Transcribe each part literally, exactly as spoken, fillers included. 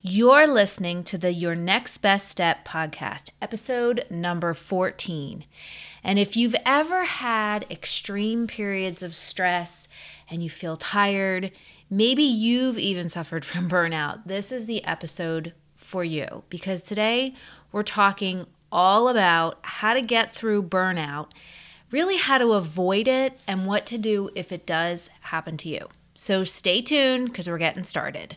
You're listening to the Your Next Best Step podcast, episode number fourteen. And if you've ever had extreme periods of stress and you feel tired, maybe you've even suffered from burnout, this is the episode for you. Because today we're talking all about how to get through burnout, really how to avoid it, and what to do if it does happen to you. So stay tuned because we're getting started.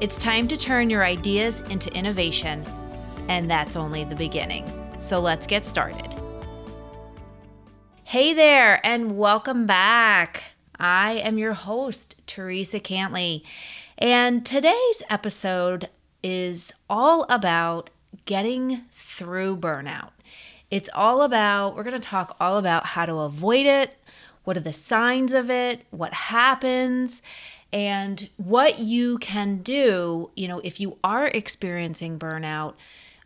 It's time to turn your ideas into innovation, and that's only the beginning. So let's get started. Hey there, and welcome back. I am your host, Teresa Cantley, and today's episode is all about getting through burnout. It's all about, we're going to talk all about how to avoid it, what are the signs of it, what happens, and what you can do, you know, if you are experiencing burnout,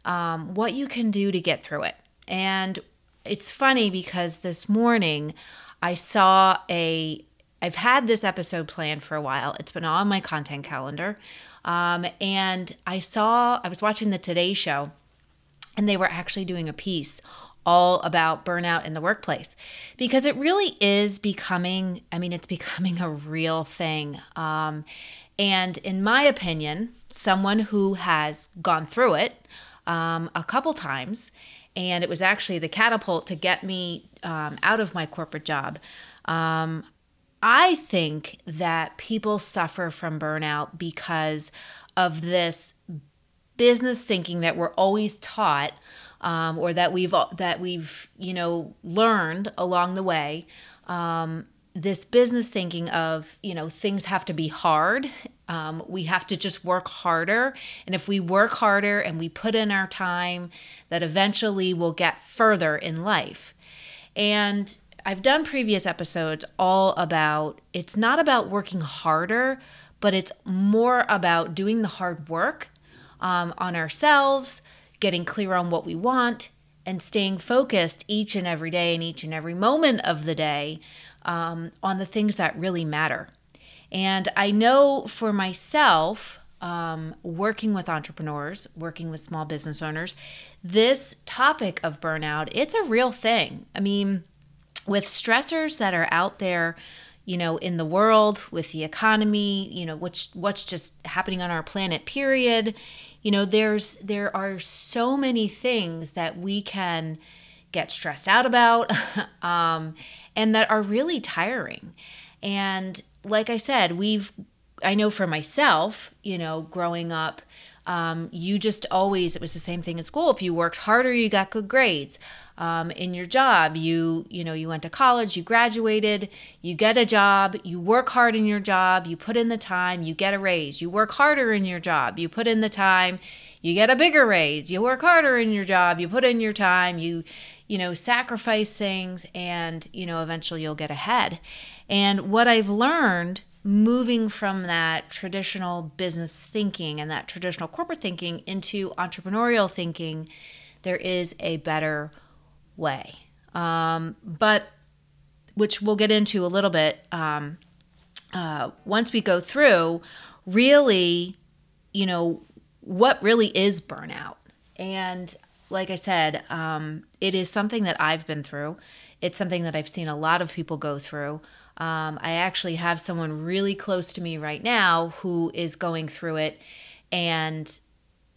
um, what you can do to get through it. And it's funny because this morning I saw a, I've had this episode planned for a while. It's been on my content calendar. Um, and I saw, I was watching the Today Show, and they were actually doing a piece all about burnout in the workplace, because it really is becoming, I mean, it's becoming a real thing. Um, and in my opinion, someone who has gone through it um, a couple times, and it was actually the catapult to get me um, out of my corporate job, um, I think that people suffer from burnout because of this business thinking that we're always taught, Um, or that we've that we've you know learned along the way, um, this business thinking of you know things have to be hard, um, we have to just work harder, and if we work harder and we put in our time, that eventually we'll get further in life. And I've done previous episodes all about it's not about working harder, but it's more about doing the hard work um, on ourselves, getting clear on what we want, and staying focused each and every day and each and every moment of the day um, on the things that really matter. And I know for myself, um, working with entrepreneurs, working with small business owners, this topic of burnout, it's a real thing. I mean, with stressors that are out there, you know, in the world, with the economy, you know, what's, what's just happening on our planet, period. You know, there's there are so many things that we can get stressed out about um, and that are really tiring. And like I said, we've, I know for myself, you know, growing up, um, you just always, it was the same thing in school. If you worked harder, you got good grades. Um, in your job, you, you know, you went to college, you graduated, you get a job, you work hard in your job, you put in the time, you get a raise, you work harder in your job, you put in the time, you get a bigger raise, you work harder in your job, you put in your time, you, you know, sacrifice things, and, you know, eventually you'll get ahead. And what I've learned moving from that traditional business thinking and that traditional corporate thinking into entrepreneurial thinking, there is a better way. Um, but which we'll get into a little bit. Um, uh, once we go through really, you know, what really is burnout. And like I said, um, it is something that I've been through. It's something that I've seen a lot of people go through. Um, I actually have someone really close to me right now who is going through it, and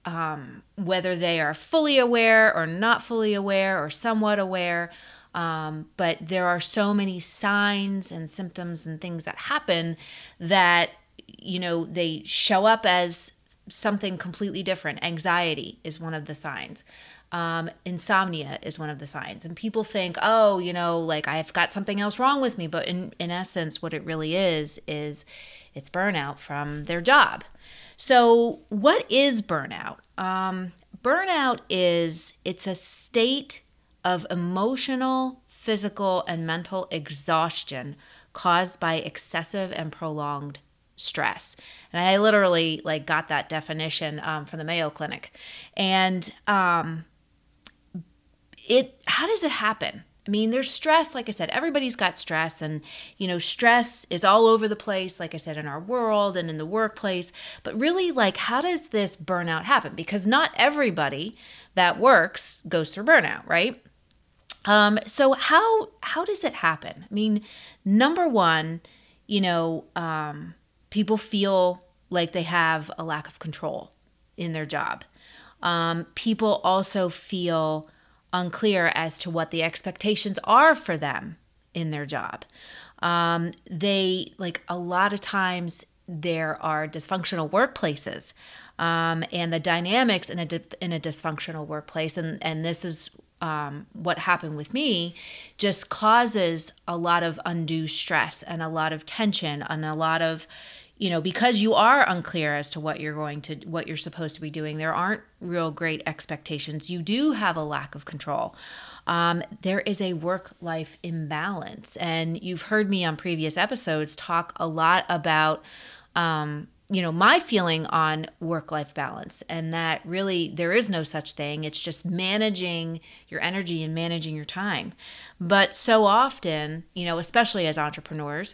Um, whether they are fully aware or not fully aware or somewhat aware, um, but there are so many signs and symptoms and things that happen that, you know, they show up as something completely different. Anxiety is one of the signs. Um, insomnia is one of the signs. And people think, oh, you know, like I've got something else wrong with me. But in, in essence, what it really is, is it's burnout from their job. So what is burnout? Um, burnout is, it's a state of emotional, physical, and mental exhaustion caused by excessive and prolonged stress. And I literally like got that definition um, from the Mayo Clinic. And um, it, how does it happen? I mean, there's stress. Like I said, everybody's got stress, and, you know, stress is all over the place, like I said, in our world and in the workplace. But really, like, how does this burnout happen? Because not everybody that works goes through burnout, right? Um, so how how does it happen? I mean, number one, you know, um, people feel like they have a lack of control in their job. Um, people also feel unclear as to what the expectations are for them in their job. Um, they, like a lot of times there are dysfunctional workplaces um, and the dynamics in a, in a dysfunctional workplace. And, and this is um, what happened with me, just causes a lot of undue stress and a lot of tension and a lot of, you know, because you are unclear as to what you're going to, what you're supposed to be doing, there aren't real great expectations. You do have a lack of control. Um, there is a work-life imbalance. And you've heard me on previous episodes talk a lot about, um, you know, my feeling on work-life balance, and that really there is no such thing. It's just managing your energy and managing your time. But so often, you know, especially as entrepreneurs,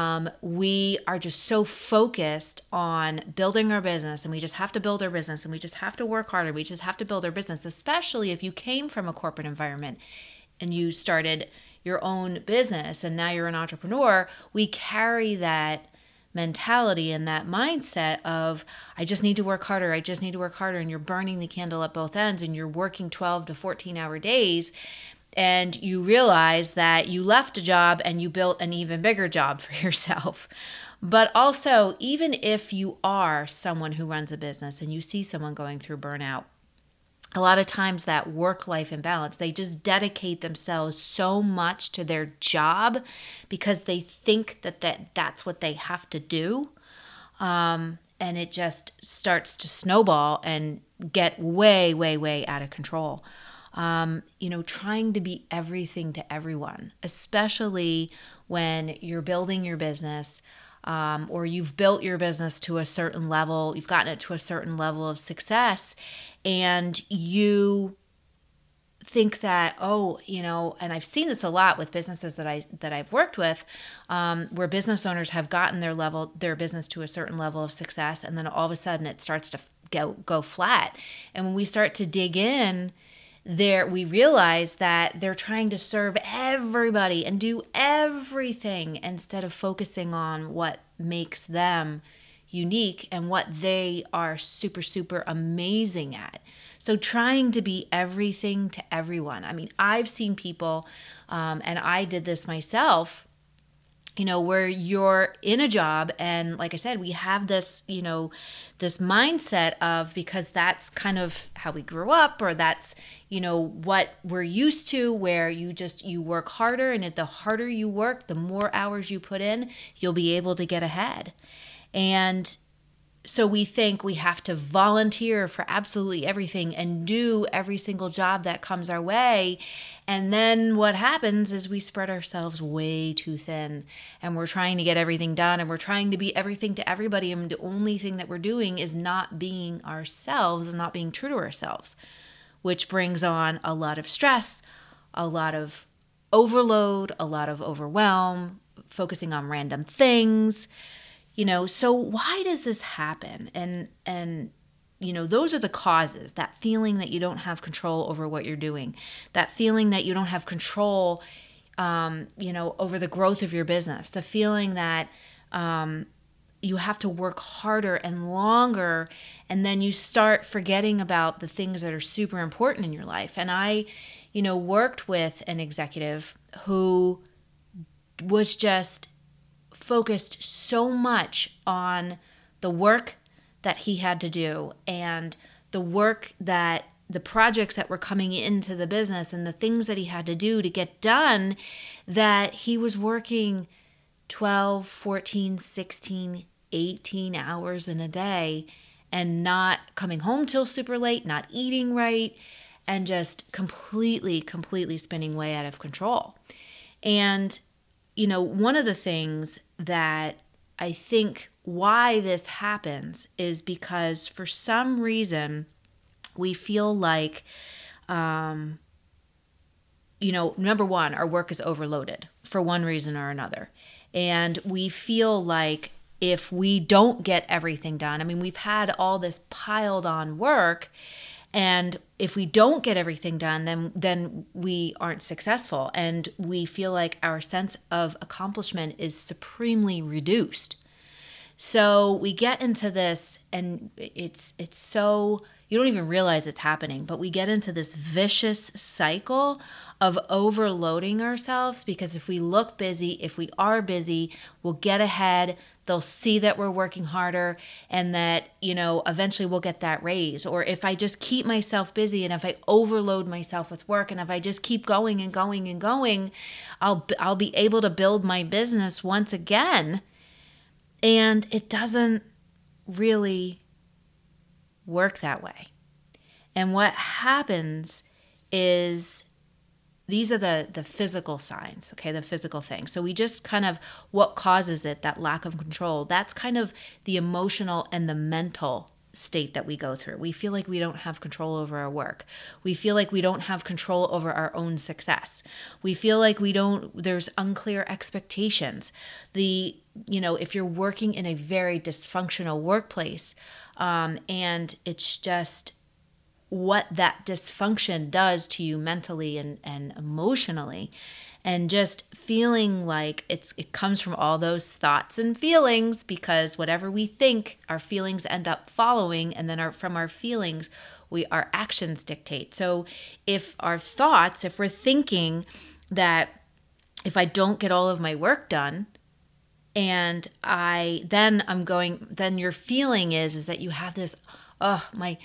Um, we are just so focused on building our business, and we just have to build our business, and we just have to work harder. We just have to build our business, especially if you came from a corporate environment and you started your own business and now you're an entrepreneur. We carry that mentality and that mindset of, I just need to work harder. I just need to work harder. And you're burning the candle at both ends, and you're working twelve to fourteen hour days. And you realize that you left a job and you built an even bigger job for yourself. But also, even if you are someone who runs a business and you see someone going through burnout, a lot of times that work-life imbalance, they just dedicate themselves so much to their job because they think that, that that's what they have to do. Um, and it just starts to snowball and get way, way, way out of control. Um, you know, trying to be everything to everyone, especially when you're building your business um, or you've built your business to a certain level, you've gotten it to a certain level of success, and you think that, oh, you know, and I've seen this a lot with businesses that I, that I've worked with, um, where business owners have gotten their level, their business to a certain level of success. And then all of a sudden it starts to go, go flat. And when we start to dig in, there we realize that they're trying to serve everybody and do everything instead of focusing on what makes them unique and what they are super, super amazing at. So trying to be everything to everyone. I mean, I've seen people, um, and I did this myself, you know, where you're in a job, and like I said, we have this, you know, this mindset of, because that's kind of how we grew up, or that's, you know, what we're used to, where you just, you work harder, and the harder you work, the more hours you put in, you'll be able to get ahead. And so we think we have to volunteer for absolutely everything and do every single job that comes our way. And then what happens is we spread ourselves way too thin, and we're trying to get everything done, and we're trying to be everything to everybody. And the only thing that we're doing is not being ourselves and not being true to ourselves, which brings on a lot of stress, a lot of overload, a lot of overwhelm, focusing on random things. You know, so why does this happen? And, and you know, those are the causes, that feeling that you don't have control over what you're doing, that feeling that you don't have control, um, you know, over the growth of your business, the feeling that um, you have to work harder and longer, and then you start forgetting about the things that are super important in your life. And I, you know, worked with an executive who was just focused so much on the work that he had to do, and the work that the projects that were coming into the business, and the things that he had to do to get done, that he was working twelve, fourteen, sixteen eighteen hours in a day and not coming home till super late, not eating right, and just completely, completely spinning way out of control. And, you know, one of the things that I think why this happens is because for some reason we feel like, um, you know, number one, our work is overloaded for one reason or another. And we feel like if we don't get everything done, I mean, we've had all this piled on work, and if we don't get everything done, then then we aren't successful. And we feel like our sense of accomplishment is supremely reduced. So we get into this, and it's it's so, you don't even realize it's happening, but we get into this vicious cycle of overloading ourselves, because if we look busy, if we are busy, we'll get ahead, they'll see that we're working harder, and that, you know, eventually we'll get that raise. Or if I just keep myself busy, and if I overload myself with work, and if I just keep going and going and going, I'll I'll be able to build my business once again. And it doesn't really work that way. And what happens is, these are the, the physical signs, okay, the physical thing. So we just kind of, what causes it, that lack of control, that's kind of the emotional and the mental state that we go through. We feel like we don't have control over our work. We feel like we don't have control over our own success. We feel like we don't, there's unclear expectations. The, you know, if you're working in a very dysfunctional workplace, um, and it's just, what that dysfunction does to you mentally and, and emotionally, and just feeling like it's it comes from all those thoughts and feelings, because whatever we think, our feelings end up following, and then our, from our feelings, we our actions dictate. So if our thoughts, if we're thinking that if I don't get all of my work done, and I then I'm going, then your feeling is is that you have this, oh my.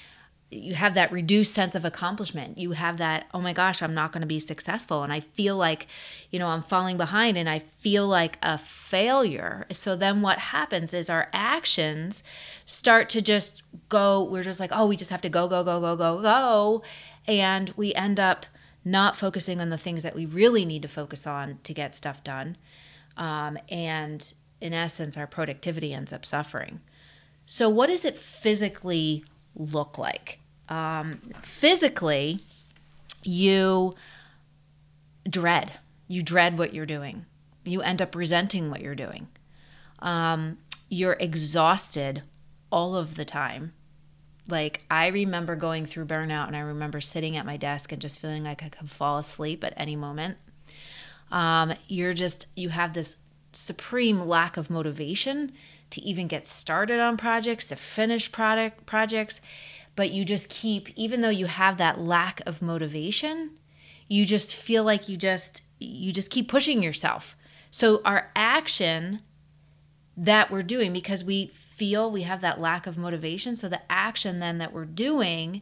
you have that reduced sense of accomplishment. You have that, oh my gosh, I'm not going to be successful. And I feel like, you know, I'm falling behind, and I feel like a failure. So then what happens is our actions start to just go, we're just like, oh, we just have to go, go, go, go, go, go. And we end up not focusing on the things that we really need to focus on to get stuff done. Um, and in essence, our productivity ends up suffering. So what does it physically look like? Um, physically, you dread. You dread what you're doing. You end up resenting what you're doing. Um, you're exhausted all of the time. Like, I remember going through burnout, and I remember sitting at my desk and just feeling like I could fall asleep at any moment. Um, you're just, you have this supreme lack of motivation to even get started on projects, to finish product projects, but you just keep, even though you have that lack of motivation, you just feel like you just, you just keep pushing yourself. So our action that we're doing, because we feel we have that lack of motivation, so the action then that we're doing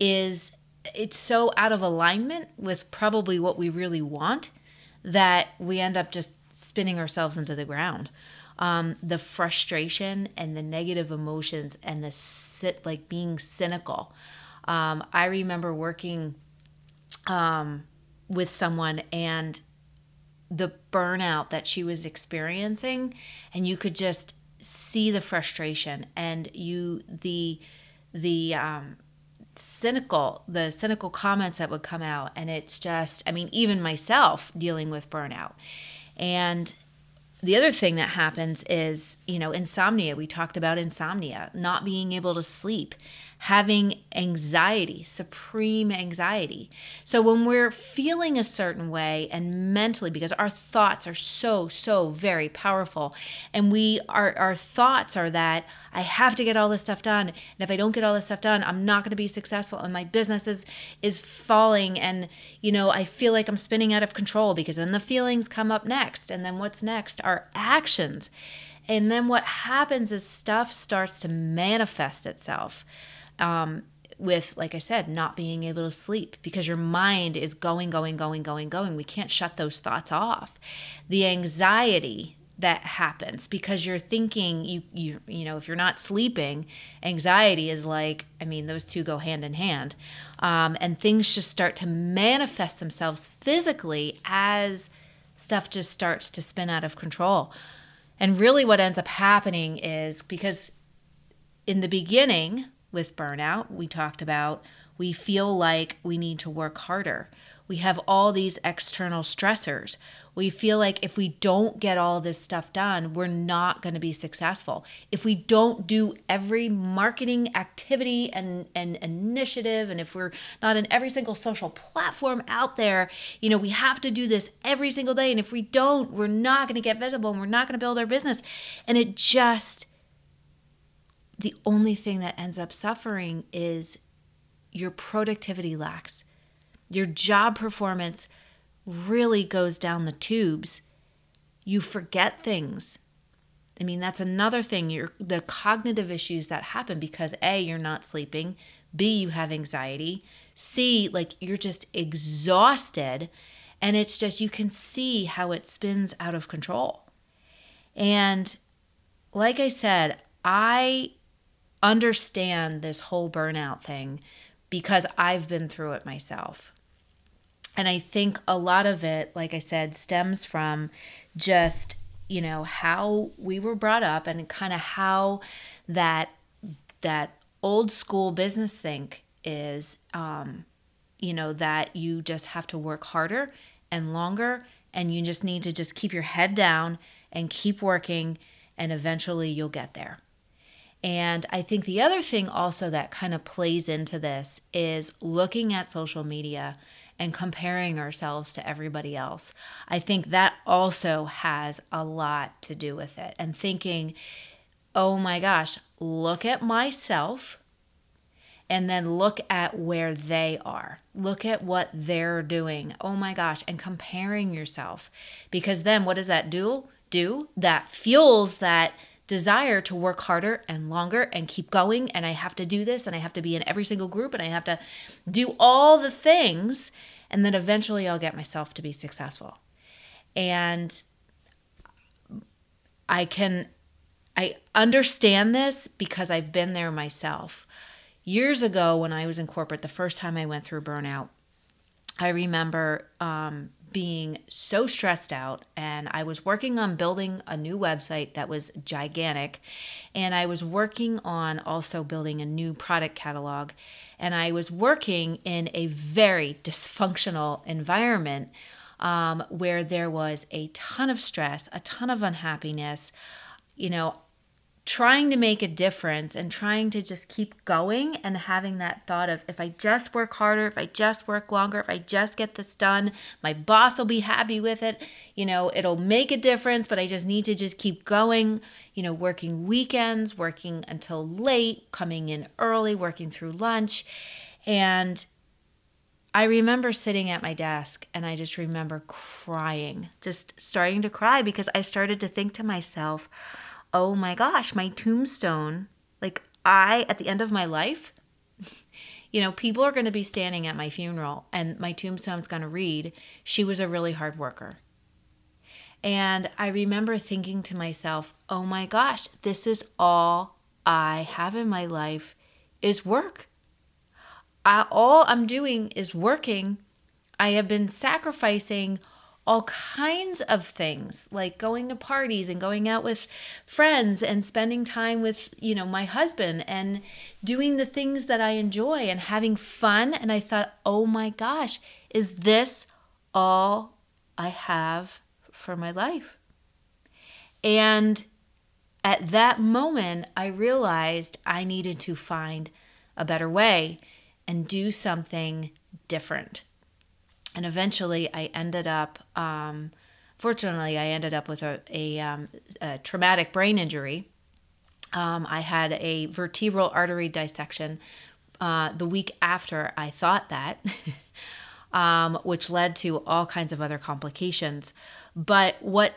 is, it's so out of alignment with probably what we really want that we end up just spinning ourselves into the ground. Um, the frustration and the negative emotions and the sit, like being cynical. Um, I remember working um, with someone, and the burnout that she was experiencing, and you could just see the frustration and you the the um, cynical the cynical comments that would come out, and it's just, I mean, even myself dealing with burnout. And the other thing that happens is, you know, insomnia. We talked about insomnia, not being able to sleep, having anxiety, supreme anxiety. So when we're feeling a certain way and mentally, because our thoughts are so, so very powerful, and we our, our thoughts are that I have to get all this stuff done, and if I don't get all this stuff done, I'm not going to be successful, and my business is, is falling, and, you know, I feel like I'm spinning out of control, because then the feelings come up next, and then what's next are actions. And then what happens is stuff starts to manifest itself. Um, with, like I said, not being able to sleep, because your mind is going, going, going, going, going. We can't shut those thoughts off. The anxiety that happens, because you're thinking, you you you know, if you're not sleeping, anxiety is like, I mean, those two go hand in hand. Um, and things just start to manifest themselves physically as stuff just starts to spin out of control. And really what ends up happening is, because in the beginning with burnout, we talked about, we feel like we need to work harder. We have all these external stressors. We feel like if we don't get all this stuff done, we're not going to be successful. If we don't do every marketing activity and, and initiative, and if we're not in every single social platform out there, you know, we have to do this every single day. And if we don't, we're not going to get visible and we're not going to build our business. And it just, the only thing that ends up suffering is your productivity lacks. Your job performance really goes down the tubes. You forget things. I mean, that's another thing, your, the cognitive issues that happen because A, you're not sleeping, B, you have anxiety, C, like you're just exhausted, and it's just, you can see how it spins out of control. And like I said, I understand this whole burnout thing because I've been through it myself. And I think a lot of it, like I said, stems from just, you know, how we were brought up and kind of how that that old school business think is, um, you know, that you just have to work harder and longer, and you just need to just keep your head down and keep working, and eventually you'll get there. And I think the other thing also that kind of plays into this is looking at social media and comparing ourselves to everybody else. I think that also has a lot to do with it, and thinking, oh my gosh, look at myself and then look at where they are. Look at what they're doing. Oh my gosh, and comparing yourself, because then what does that do? Do? That fuels that desire to work harder and longer and keep going, and I have to do this, and I have to be in every single group, and I have to do all the things, and then eventually I'll get myself to be successful. And I can, I understand this because I've been there myself. Years ago when I was in corporate, the first time I went through burnout, I remember um, being so stressed out, and I was working on building a new website that was gigantic, and I was working on also building a new product catalog, and I was working in a very dysfunctional environment um, where there was a ton of stress, a ton of unhappiness, you know, trying to make a difference and trying to just keep going, and having that thought of, if I just work harder, if I just work longer, if I just get this done, my boss will be happy with it, you know, it'll make a difference, but I just need to just keep going, you know, working weekends, working until late, coming in early, working through lunch. And I remember sitting at my desk, and I just remember crying, just starting to cry, because I started to think to myself, oh my gosh, my tombstone, like I, at the end of my life, you know, people are going to be standing at my funeral, and my tombstone's going to read, she was a really hard worker. And I remember thinking to myself, oh my gosh, this is all I have in my life is work. I, all I'm doing is working. I have been sacrificing all kinds of things, like going to parties and going out with friends and spending time with, you know, my husband, and doing the things that I enjoy and having fun. And I thought, oh my gosh, is this all I have for my life? And at that moment, I realized I needed to find a better way and do something different. And eventually I ended up, um, fortunately, I ended up with a, a, um, a traumatic brain injury. Um, I had a vertebral artery dissection uh, the week after I thought that, um, which led to all kinds of other complications. But what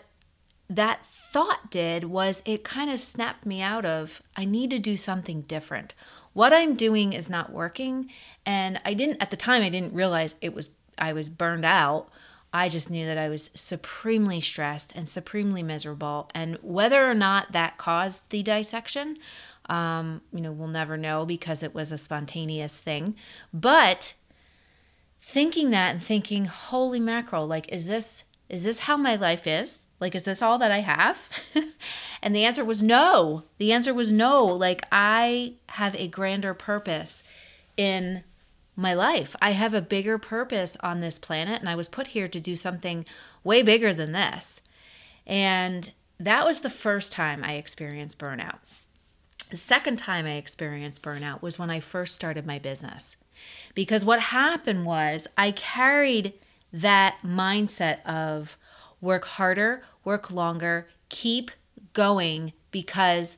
that thought did was it kind of snapped me out of, I need to do something different. What I'm doing is not working. And I didn't, at the time, I didn't realize it was I was burned out, I just knew that I was supremely stressed and supremely miserable. And whether or not that caused the dissection, um, you know, we'll never know because it was a spontaneous thing. But thinking that and thinking, holy mackerel, like, is this, is this how my life is? Like, is this all that I have? And the answer was no. The answer was no. Like, I have a grander purpose in my life. I have a bigger purpose on this planet, and I was put here to do something way bigger than this. And that was the first time I experienced burnout. The second time I experienced burnout was when I first started my business. Because what happened was I carried that mindset of work harder, work longer, keep going, because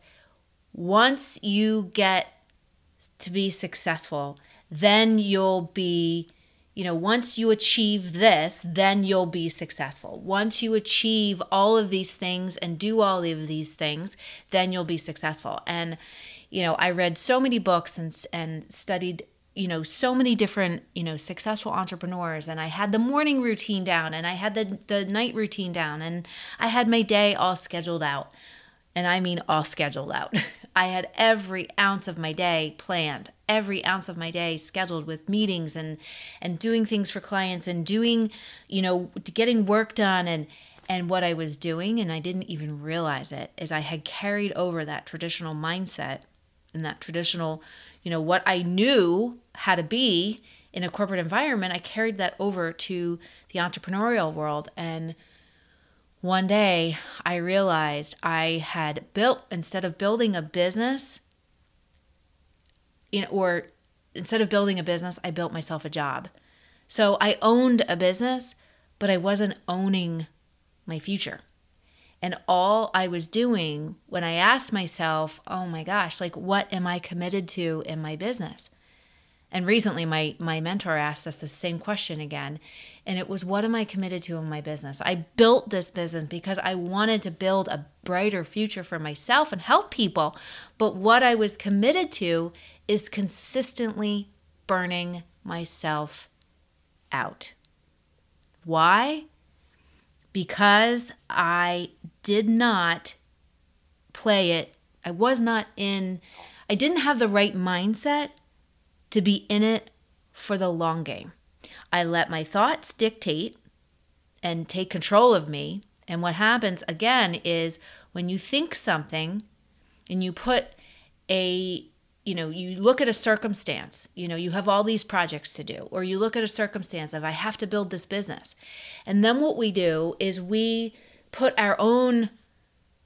once you get to be successful, then you'll be, you know, once you achieve this, then you'll be successful. Once you achieve all of these things and do all of these things, then you'll be successful. And, you know, I read so many books and and studied, you know, so many different, you know, successful entrepreneurs, and I had the morning routine down, and I had the, the night routine down, and I had my day all scheduled out. And I mean all scheduled out. I had every ounce of my day planned, every ounce of my day scheduled with meetings and, and doing things for clients and doing, you know, getting work done. And, and what I was doing, and I didn't even realize it, is I had carried over that traditional mindset and that traditional, you know, what I knew how to be in a corporate environment. I carried that over to the entrepreneurial world, and one day I realized I had built, instead of building a business, you know, or instead of building a business, I built myself a job. So I owned a business, but I wasn't owning my future. And all I was doing, when I asked myself, oh my gosh, like, what am I committed to in my business? And recently my, my mentor asked us the same question again. And it was, what am I committed to in my business? I built this business because I wanted to build a brighter future for myself and help people. But what I was committed to is consistently burning myself out. Why? Because I did not play it. I was not in, I didn't have the right mindset to be in it for the long game. I let my thoughts dictate and take control of me. And what happens again is when you think something and you put a, you know, you look at a circumstance, you know, you have all these projects to do, or you look at a circumstance of I have to build this business. And then what we do is we put our own,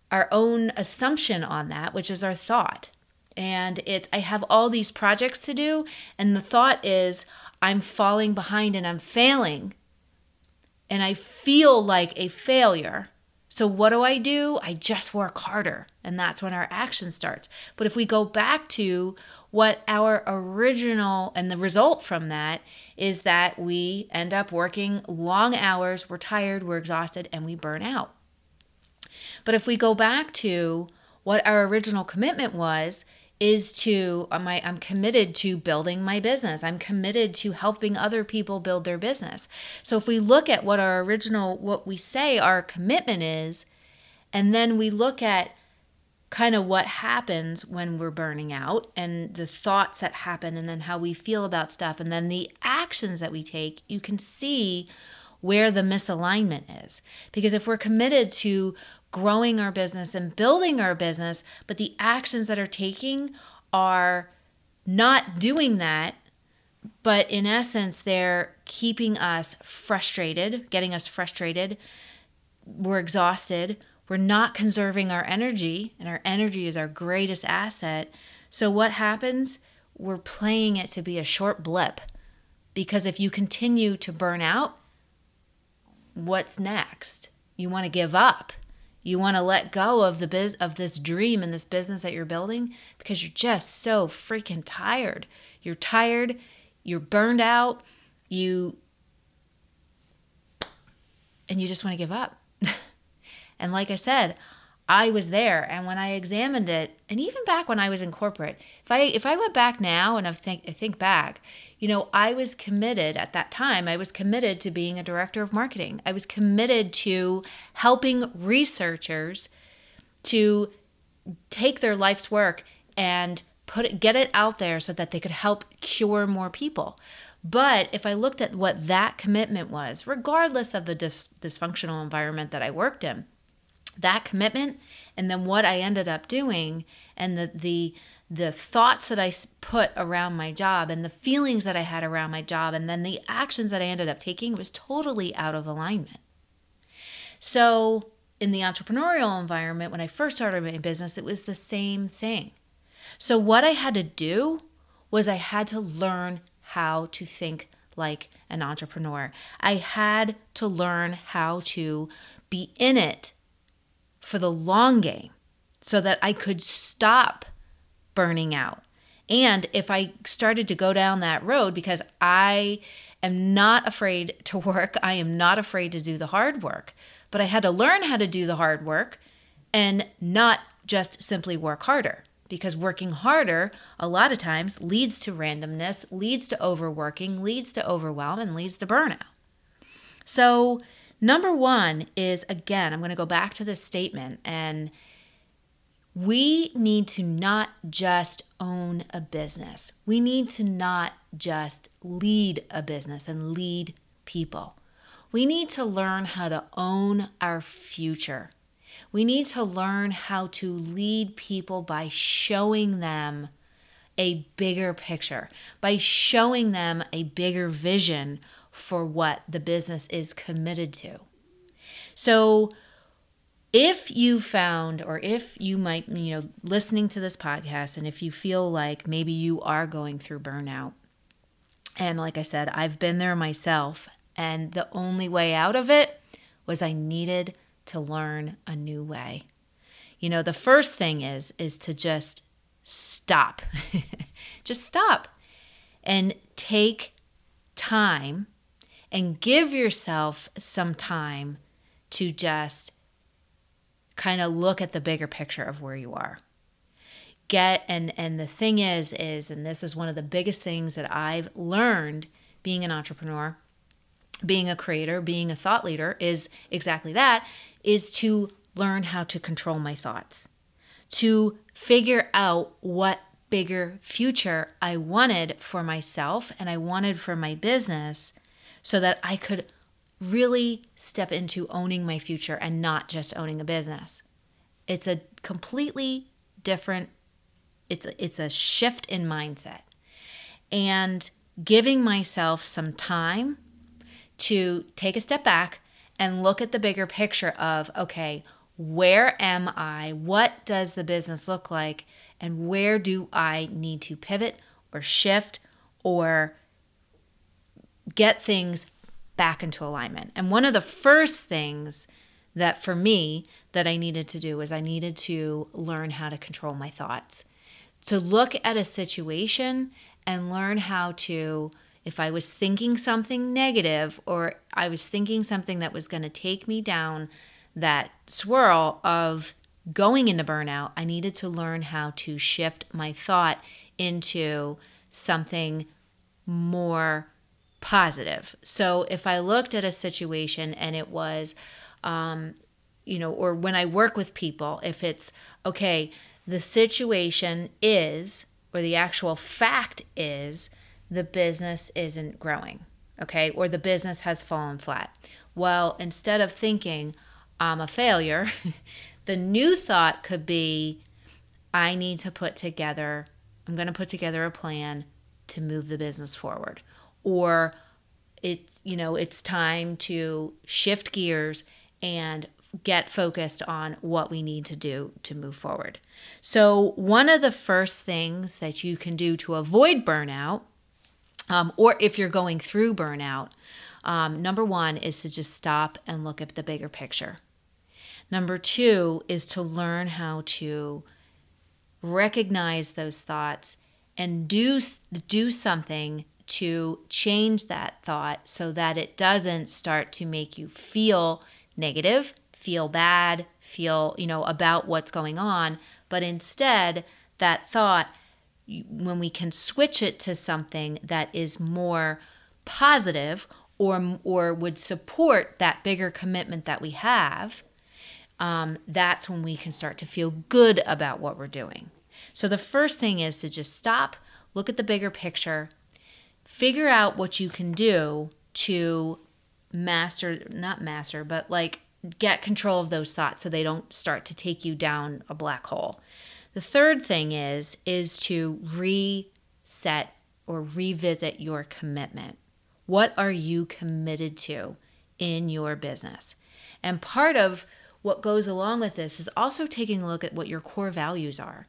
our own assumption on that, which is our thought. And it's, I have all these projects to do. And the thought is, I'm falling behind and I'm failing. And I feel like a failure. So what do I do? I just work harder. And that's when our action starts. But if we go back to what our original, and the result from that is that we end up working long hours, we're tired, we're exhausted, and we burn out. But if we go back to what our original commitment was, is to, am I, I'm committed to building my business. I'm committed to helping other people build their business. So if we look at what our original, what we say our commitment is, and then we look at kind of what happens when we're burning out and the thoughts that happen and then how we feel about stuff and then the actions that we take, you can see where the misalignment is. Because if we're committed to growing our business and building our business, but the actions that are taking are not doing that, but in essence, they're keeping us frustrated, getting us frustrated. We're exhausted. We're not conserving our energy, and our energy is our greatest asset. So what happens? We're playing it to be a short blip, because if you continue to burn out, what's next? You want to give up. You want to let go of the biz- of this dream and this business that you're building because you're just so freaking tired. You're tired. You're burned out. You and you just want to give up. And like I said, I was there, and when I examined it, and even back when I was in corporate, if I if I went back now and I think I think back, you know, I was committed at that time. I was committed to being a director of marketing. I was committed to helping researchers to take their life's work and put it, get it out there so that they could help cure more people. But if I looked at what that commitment was, regardless of the dis- dysfunctional environment that I worked in, that commitment, and then what I ended up doing, and the the the thoughts that I put around my job, and the feelings that I had around my job, and then the actions that I ended up taking was totally out of alignment. So in the entrepreneurial environment, when I first started my business, it was the same thing. So what I had to do was I had to learn how to think like an entrepreneur. I had to learn how to be in it for the long game so that I could stop burning out. And if I started to go down that road, because I am not afraid to work, I am not afraid to do the hard work, but I had to learn how to do the hard work and not just simply work harder, because working harder a lot of times leads to randomness, leads to overworking, leads to overwhelm, and leads to burnout. So number one is, again, I'm going to go back to this statement, and we need to not just own a business. We need to not just lead a business and lead people. We need to learn how to own our future. We need to learn how to lead people by showing them a bigger picture, by showing them a bigger vision for what the business is committed to. So if you found, or if you might, you know, listening to this podcast, and if you feel like maybe you are going through burnout, and like I said, I've been there myself, and the only way out of it was I needed to learn a new way. You know, the first thing is, is to just stop, just stop and take time and give yourself some time to just kind of look at the bigger picture of where you are. Get, and, and the thing is, is, and this is one of the biggest things that I've learned being an entrepreneur, being a creator, being a thought leader, is exactly that, is to learn how to control my thoughts, to figure out what bigger future I wanted for myself and I wanted for my business, so that I could really step into owning my future and not just owning a business. It's a completely different, it's a, it's a shift in mindset, and giving myself some time to take a step back and look at the bigger picture of, okay, where am I? What does the business look like? And where do I need to pivot or shift or get things back into alignment? And one of the first things that for me that I needed to do was I needed to learn how to control my thoughts, to look at a situation and learn how to, if I was thinking something negative or I was thinking something that was going to take me down that swirl of going into burnout, I needed to learn how to shift my thought into something more positive. So if I looked at a situation and it was, um, you know, or when I work with people, if it's, okay, the situation is, or the actual fact is, the business isn't growing, okay, or the business has fallen flat. Well, instead of thinking, I'm a failure, the new thought could be, I need to put together, I'm going to put together a plan to move the business forward. Or it's, you know, it's time to shift gears and get focused on what we need to do to move forward. So one of the first things that you can do to avoid burnout, um, or if you're going through burnout, um, number one is to just stop and look at the bigger picture. Number two is to learn how to recognize those thoughts and do do something to change that thought so that it doesn't start to make you feel negative, feel bad, feel, you know, about what's going on. But instead, that thought, when we can switch it to something that is more positive or or would support that bigger commitment that we have, um, that's when we can start to feel good about what we're doing. So the first thing is to just stop, look at the bigger picture, figure out what you can do to master, not master, but like get control of those thoughts so they don't start to take you down a black hole. The third thing is, is to reset or revisit your commitment. What are you committed to in your business? And part of what goes along with this is also taking a look at what your core values are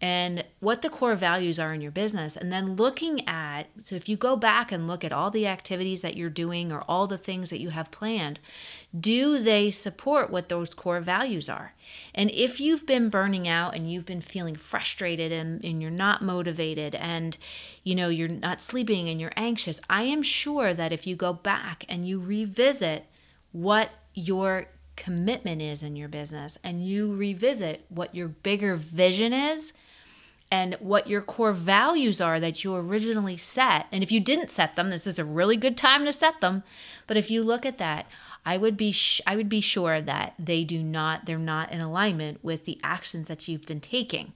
and what the core values are in your business. And then looking at, so if you go back and look at all the activities that you're doing or all the things that you have planned, do they support what those core values are? And if you've been burning out and you've been feeling frustrated and, and you're not motivated and, you know, you're not sleeping and you're anxious, I am sure that if you go back and you revisit what your commitment is in your business and you revisit what your bigger vision is and what your core values are that you originally set. And if you didn't set them, this is a really good time to set them. But if you look at that, I would be sh- I would be sure that they do not they're not in alignment with the actions that you've been taking.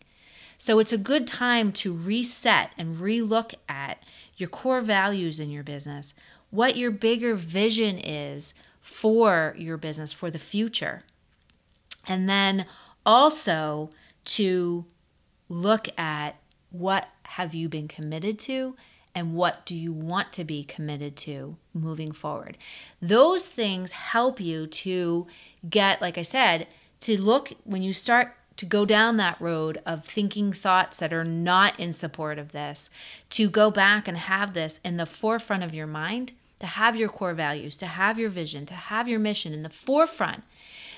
So it's a good time to reset and relook at your core values in your business, what your bigger vision is for your business for the future. And then also to look at what have you been committed to? And what do you want to be committed to moving forward? Those things help you to get, like I said, to look when you start to go down that road of thinking thoughts that are not in support of this, to go back and have this in the forefront of your mind, to have your core values, to have your vision, to have your mission in the forefront.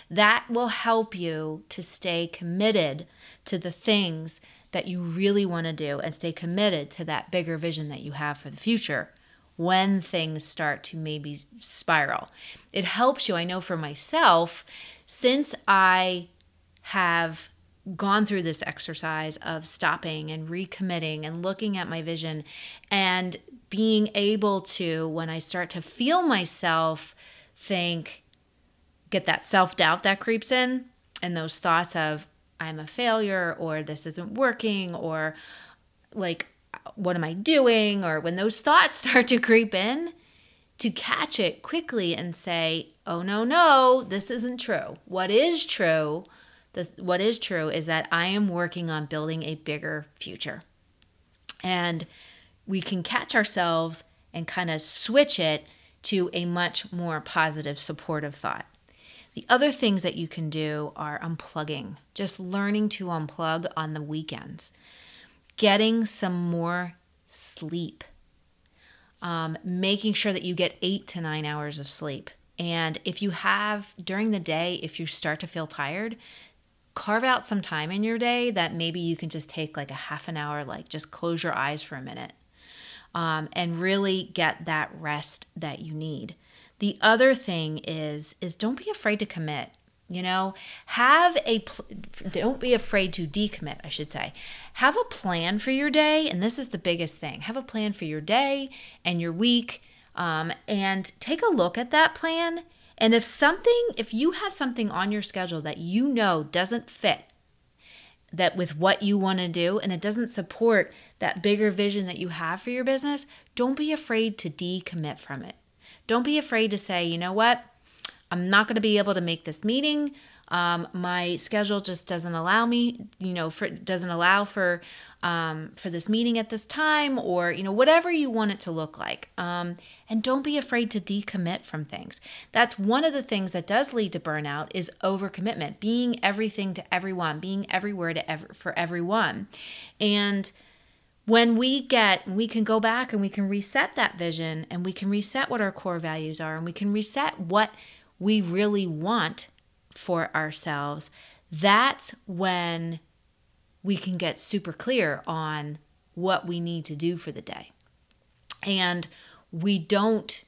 That will help you to stay committed to the things that you really want to do and stay committed to that bigger vision that you have for the future when things start to maybe spiral. It helps you. I know for myself, since I have gone through this exercise of stopping and recommitting and looking at my vision and being able to, when I start to feel myself think, get that self-doubt that creeps in and those thoughts of, I'm a failure, or this isn't working, or like, what am I doing? Or when those thoughts start to creep in, to catch it quickly and say, oh, no, no, this isn't true. What is true, this, what is true is that I am working on building a bigger future. And we can catch ourselves and kind of switch it to a much more positive, supportive thought. The other things that you can do are unplugging, just learning to unplug on the weekends, getting some more sleep, um, making sure that you get eight to nine hours of sleep. And if you have during the day, if you start to feel tired, carve out some time in your day that maybe you can just take like a half an hour, like just close your eyes for a minute, um, and really get that rest that you need. The other thing is, is don't be afraid to commit, you know, have a, pl- don't be afraid to decommit, I should say. Have a plan for your day. And this is the biggest thing. Have a plan for your day and your week, um, and take a look at that plan. And if something, if you have something on your schedule that you know doesn't fit that with what you want to do, and it doesn't support that bigger vision that you have for your business, don't be afraid to decommit from it. Don't be afraid to say, you know what, I'm not going to be able to make this meeting. Um, my schedule just doesn't allow me, you know, for, doesn't allow for um, for this meeting at this time, or, you know, whatever you want it to look like. Um, and don't be afraid to decommit from things. That's one of the things that does lead to burnout is overcommitment, being everything to everyone, being everywhere to ever, for everyone. And when we get, we can go back and we can reset that vision and we can reset what our core values are and we can reset what we really want for ourselves. That's when we can get super clear on what we need to do for the day. And we don't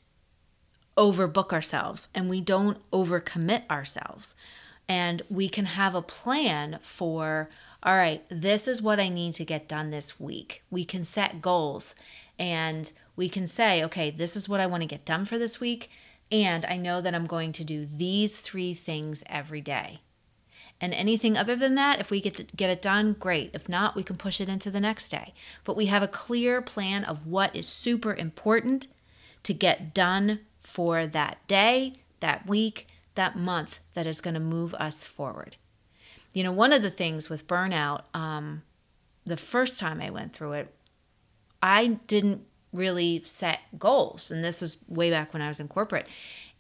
overbook ourselves and we don't overcommit ourselves. And we can have a plan for, all right, this is what I need to get done this week. We can set goals and we can say, okay, this is what I want to get done for this week. And I know that I'm going to do these three things every day. And anything other than that, if we get to get it done, great. If not, we can push it into the next day. But we have a clear plan of what is super important to get done for that day, that week, that month that is going to move us forward. You know, one of the things with burnout, um, the first time I went through it, I didn't really set goals. And this was way back when I was in corporate.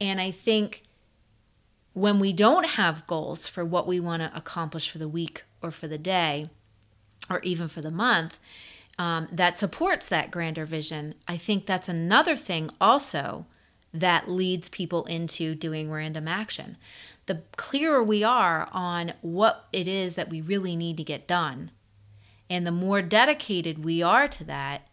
And I think when we don't have goals for what we want to accomplish for the week or for the day or even for the month, um, that supports that grander vision, I think that's another thing also that leads people into doing random action. The clearer we are on what it is that we really need to get done, and the more dedicated we are to that,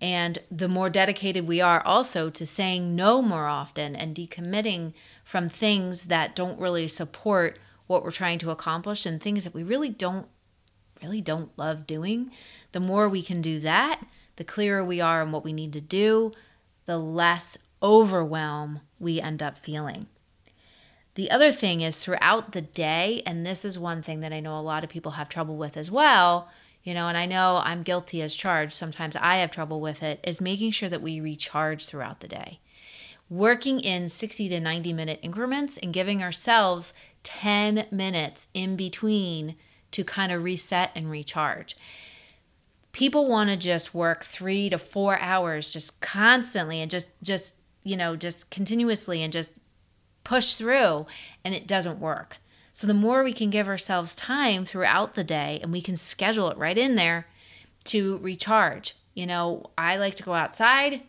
and the more dedicated we are also to saying no more often and decommitting from things that don't really support what we're trying to accomplish and things that we really don't, really don't love doing, the more we can do that, the clearer we are on what we need to do, the less overwhelm we end up feeling. The other thing is throughout the day, and this is one thing that I know a lot of people have trouble with as well, you know, and I know I'm guilty as charged. Sometimes I have trouble with it, is making sure that we recharge throughout the day. Working in sixty to ninety minute increments and giving ourselves ten minutes in between to kind of reset and recharge. People want to just work three to four hours just constantly and just, just, you know, just continuously and just push through, and it doesn't work. So the more we can give ourselves time throughout the day, and we can schedule it right in there to recharge. You know, I like to go outside,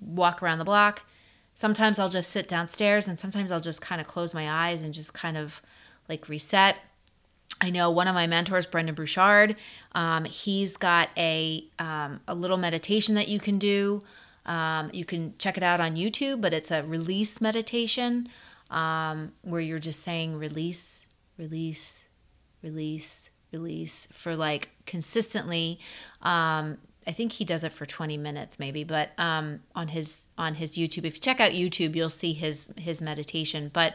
walk around the block. Sometimes I'll just sit downstairs, and sometimes I'll just kind of close my eyes and just kind of like reset. I know one of my mentors, Brendan Bouchard, um, he's got a um, a little meditation that you can do. Um, you can check it out on YouTube, but it's a release meditation um, where you're just saying release, release, release, release for like consistently. Um, I think he does it for twenty minutes maybe, but um, on his on his YouTube. If you check out YouTube, you'll see his his meditation. But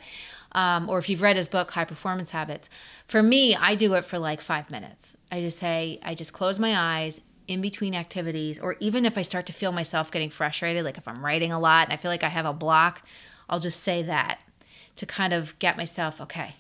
um, or if you've read his book, High Performance Habits. For me, I do it for like five minutes. I just say, I just close my eyes in between activities, or even if I start to feel myself getting frustrated, like if I'm writing a lot and I feel like I have a block, I'll just say that to kind of get myself, okay.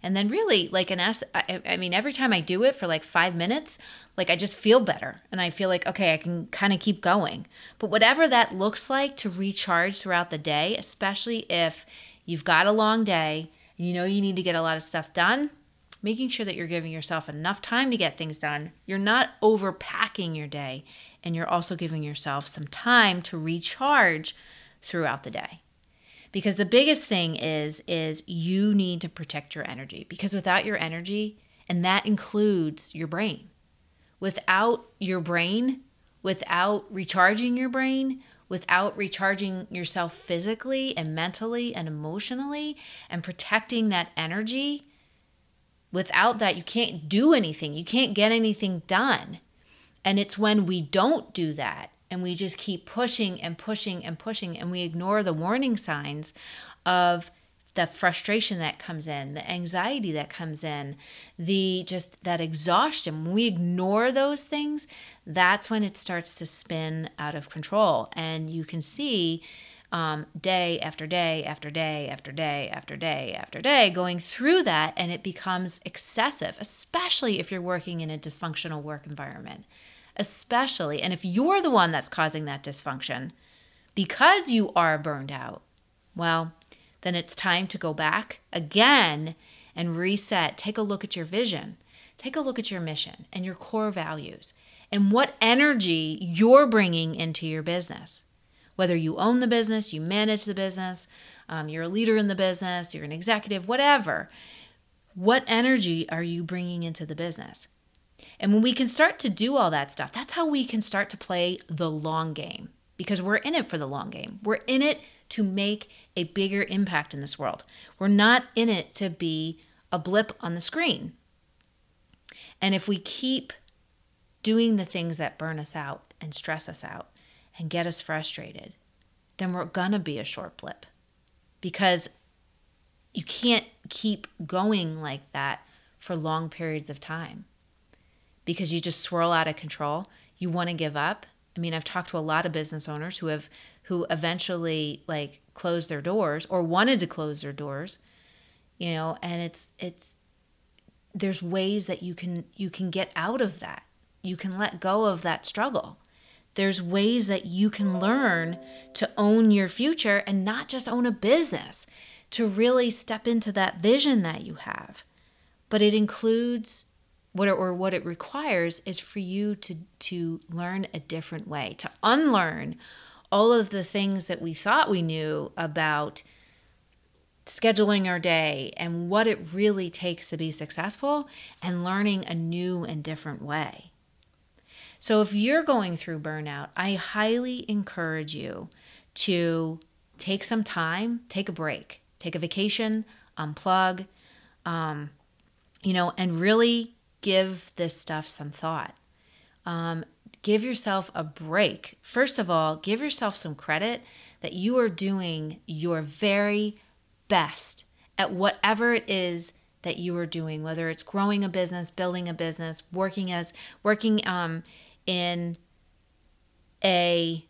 And then really like an S, I, I mean, every time I do it for like five minutes, like I just feel better and I feel like, okay, I can kind of keep going. But whatever that looks like to recharge throughout the day, especially if you've got a long day and you know you need to get a lot of stuff done, making sure that you're giving yourself enough time to get things done. You're not overpacking your day, and you're also giving yourself some time to recharge throughout the day. Because the biggest thing is, is you need to protect your energy, because without your energy, and that includes your brain, without your brain, without recharging your brain, without recharging yourself physically and mentally and emotionally and protecting that energy, without that, you can't do anything. You can't get anything done. And it's when we don't do that and we just keep pushing and pushing and pushing, and we ignore the warning signs of the frustration that comes in, the anxiety that comes in, the just that exhaustion. When we ignore those things, that's when it starts to spin out of control. And you can see um, day after day after day after day after day after day going through that, and it becomes excessive, especially if you're working in a dysfunctional work environment. Especially, and if you're the one that's causing that dysfunction because you are burned out, well, then it's time to go back again and reset. Take a look at your vision. Take a look at your mission and your core values and what energy you're bringing into your business. Whether you own the business, you manage the business, um, you're a leader in the business, you're an executive, whatever. What energy are you bringing into the business? And when we can start to do all that stuff, that's how we can start to play the long game, because we're in it for the long game. We're in it to make a bigger impact in this world. We're not in it to be a blip on the screen. And if we keep doing the things that burn us out and stress us out and get us frustrated, then we're going to be a short blip, because you can't keep going like that for long periods of time, because you just swirl out of control. You want to give up. I mean, I've talked to a lot of business owners who have who eventually like closed their doors or wanted to close their doors, you know, and it's it's there's ways that you can you can get out of that. You can let go of that struggle. There's ways that you can learn to own your future and not just own a business, to really step into that vision that you have. But it includes what it, or what it requires is for you to, to learn a different way, to unlearn all of the things that we thought we knew about scheduling our day and what it really takes to be successful, and learning a new and different way. So if you're going through burnout, I highly encourage you to take some time, take a break, take a vacation, unplug, um, you know, and really give this stuff some thought. Um, give yourself a break. First of all, give yourself some credit that you are doing your very best at whatever it is that you are doing, whether it's growing a business, building a business, working as working um, in a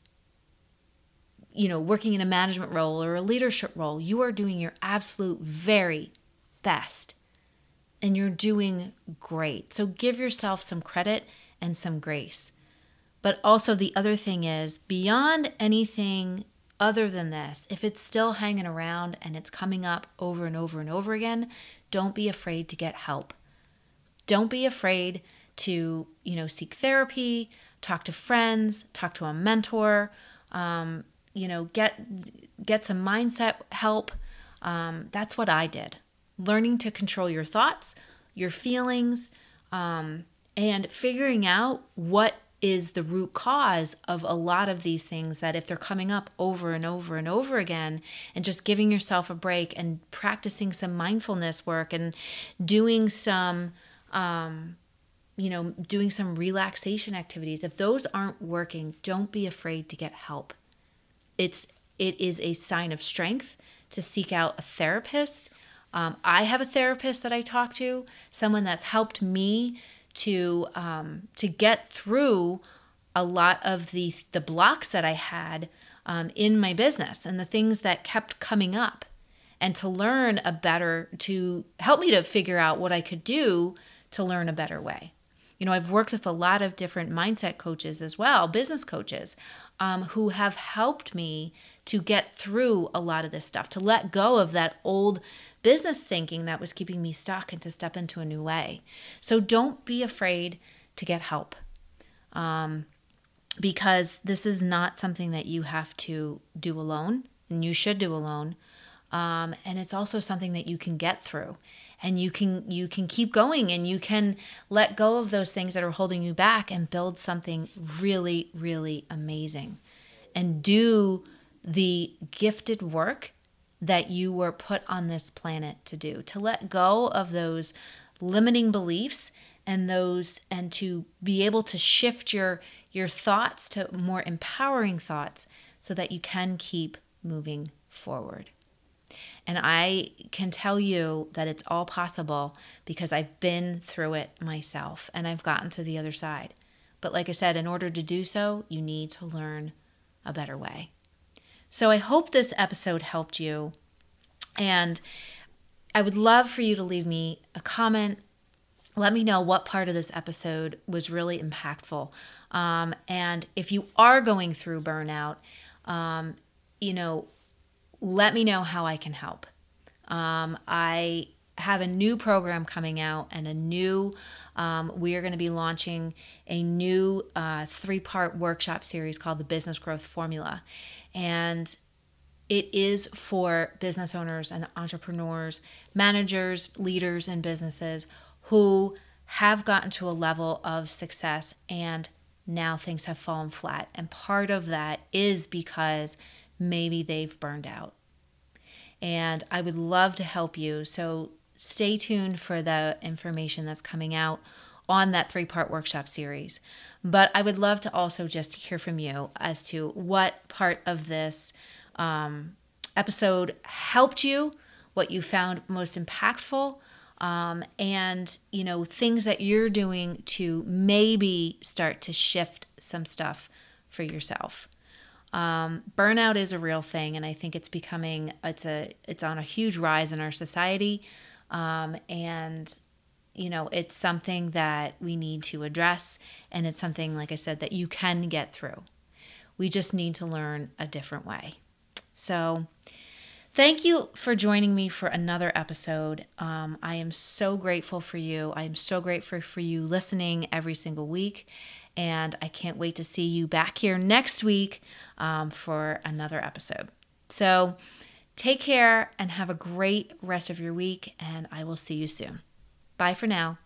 you know, working in a management role or a leadership role. You are doing your absolute very best, and you're doing great. So give yourself some credit and some grace. But also, the other thing is, beyond anything other than this, if it's still hanging around and it's coming up over and over and over again, don't be afraid to get help. Don't be afraid to, you know, seek therapy, talk to friends, talk to a mentor, um, you know, get get some mindset help. Um, that's what I did. Learning to control your thoughts, your feelings, um, and figuring out what is the root cause of a lot of these things that if they're coming up over and over and over again, and just giving yourself a break and practicing some mindfulness work and doing some, um, you know, doing some relaxation activities. If those aren't working, don't be afraid to get help. It's, it is a sign of strength to seek out a therapist. Um, I have a therapist that I talk to, someone that's helped me to um, to get through a lot of the the blocks that I had um, in my business and the things that kept coming up, and to learn a better, to help me to figure out what I could do to learn a better way. You know, I've worked with a lot of different mindset coaches as well, business coaches, um, who have helped me to get through a lot of this stuff, to let go of that old business thinking that was keeping me stuck and to step into a new way. So don't be afraid to get help, um, because this is not something that you have to do alone, and you should do alone. Um, and it's also something that you can get through, and you can, you can keep going, and you can let go of those things that are holding you back and build something really, really amazing, and do the gifted work that you were put on this planet to do, to let go of those limiting beliefs and those, and to be able to shift your, your thoughts to more empowering thoughts so that you can keep moving forward. And I can tell you that it's all possible, because I've been through it myself and I've gotten to the other side. But like I said, in order to do so, you need to learn a better way. So I hope this episode helped you, and I would love for you to leave me a comment. Let me know what part of this episode was really impactful. Um, and if you are going through burnout, um, you know, let me know how I can help. Um, I have a new program coming out, and a new, um, we are going to be launching a new uh, three-part workshop series called The Business Growth Formula. And it is for business owners and entrepreneurs, managers, leaders in businesses who have gotten to a level of success and now things have fallen flat. And part of that is because maybe they've burned out. And I would love to help you. So stay tuned for the information that's coming out on that three-part workshop series. But I would love to also just hear from you as to what part of this um, episode helped you, what you found most impactful, um, and, you know, things that you're doing to maybe start to shift some stuff for yourself. Um, burnout is a real thing, and I think it's becoming, it's a, it's on a huge rise in our society. Um, and you know, it's something that we need to address, and it's something, like I said, that you can get through. We just need to learn a different way. So thank you for joining me for another episode. Um, I am so grateful for you. I am so grateful for you listening every single week, and I can't wait to see you back here next week um, for another episode. So take care and have a great rest of your week, and I will see you soon. Bye for now.